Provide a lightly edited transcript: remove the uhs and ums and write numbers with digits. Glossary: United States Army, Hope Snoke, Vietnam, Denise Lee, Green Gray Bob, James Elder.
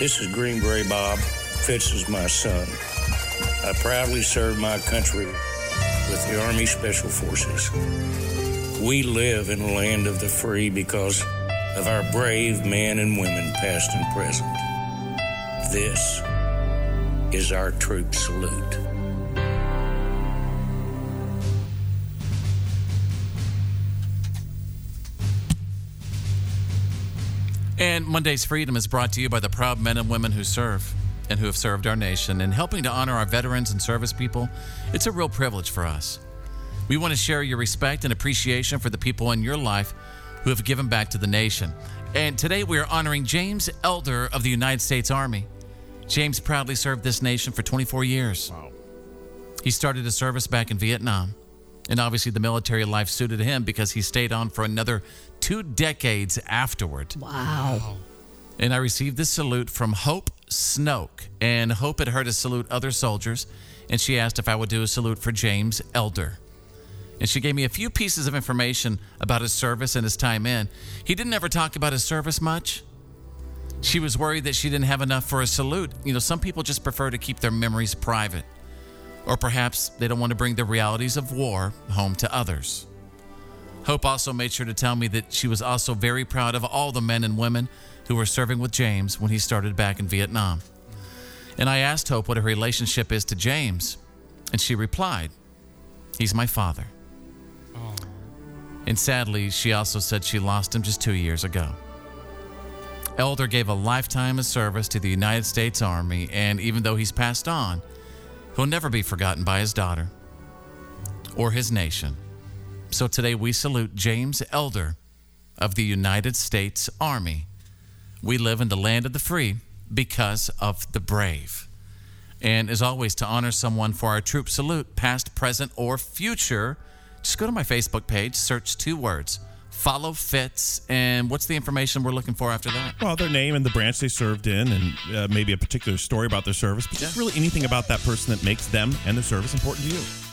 This is Green Gray Bob. Fitz is my son. I proudly serve my country with the Army Special Forces. We live in the land of the free because of our brave men and women, past and present. This is our troop salute. And Monday's Freedom is brought to you by the proud men and women who serve and who have served our nation. And helping to honor our veterans and service people, it's a real privilege for us. We want to share your respect and appreciation for the people in your life who have given back to the nation. And today we are honoring James Elder of the United States Army. James proudly served this nation for 24 years. Wow. He started his service back in Vietnam. And obviously the military life suited him because he stayed on for another 2 decades afterward. Wow. And I received this salute from Hope Snoke. And Hope had heard us salute other soldiers. And she asked if I would do a salute for James Elder. And she gave me a few pieces of information about his service and his time in. He didn't ever talk about his service much. She was worried that she didn't have enough for a salute. You know, some people just prefer to keep their memories private. Or perhaps they don't want to bring the realities of war home to others. Hope also made sure to tell me that she was also very proud of all the men and women who were serving with James when he started back in Vietnam. And I asked Hope what her relationship is to James, and she replied, "He's my father." Oh. And sadly, she also said she lost him just 2 years ago. Elder gave a lifetime of service to the United States Army, and even though he's passed on, he'll never be forgotten by his daughter or his nation. So today we salute James Elder of the United States Army. We live in the land of the free because of the brave. And as always, to honor someone for our troop salute, past, present, or future, just go to my Facebook page, search 2 words, follow Fitz, and what's the information we're looking for after that? Well, their name and the branch they served in, and maybe a particular story about their service, but just really anything about that person that makes them and their service important to you.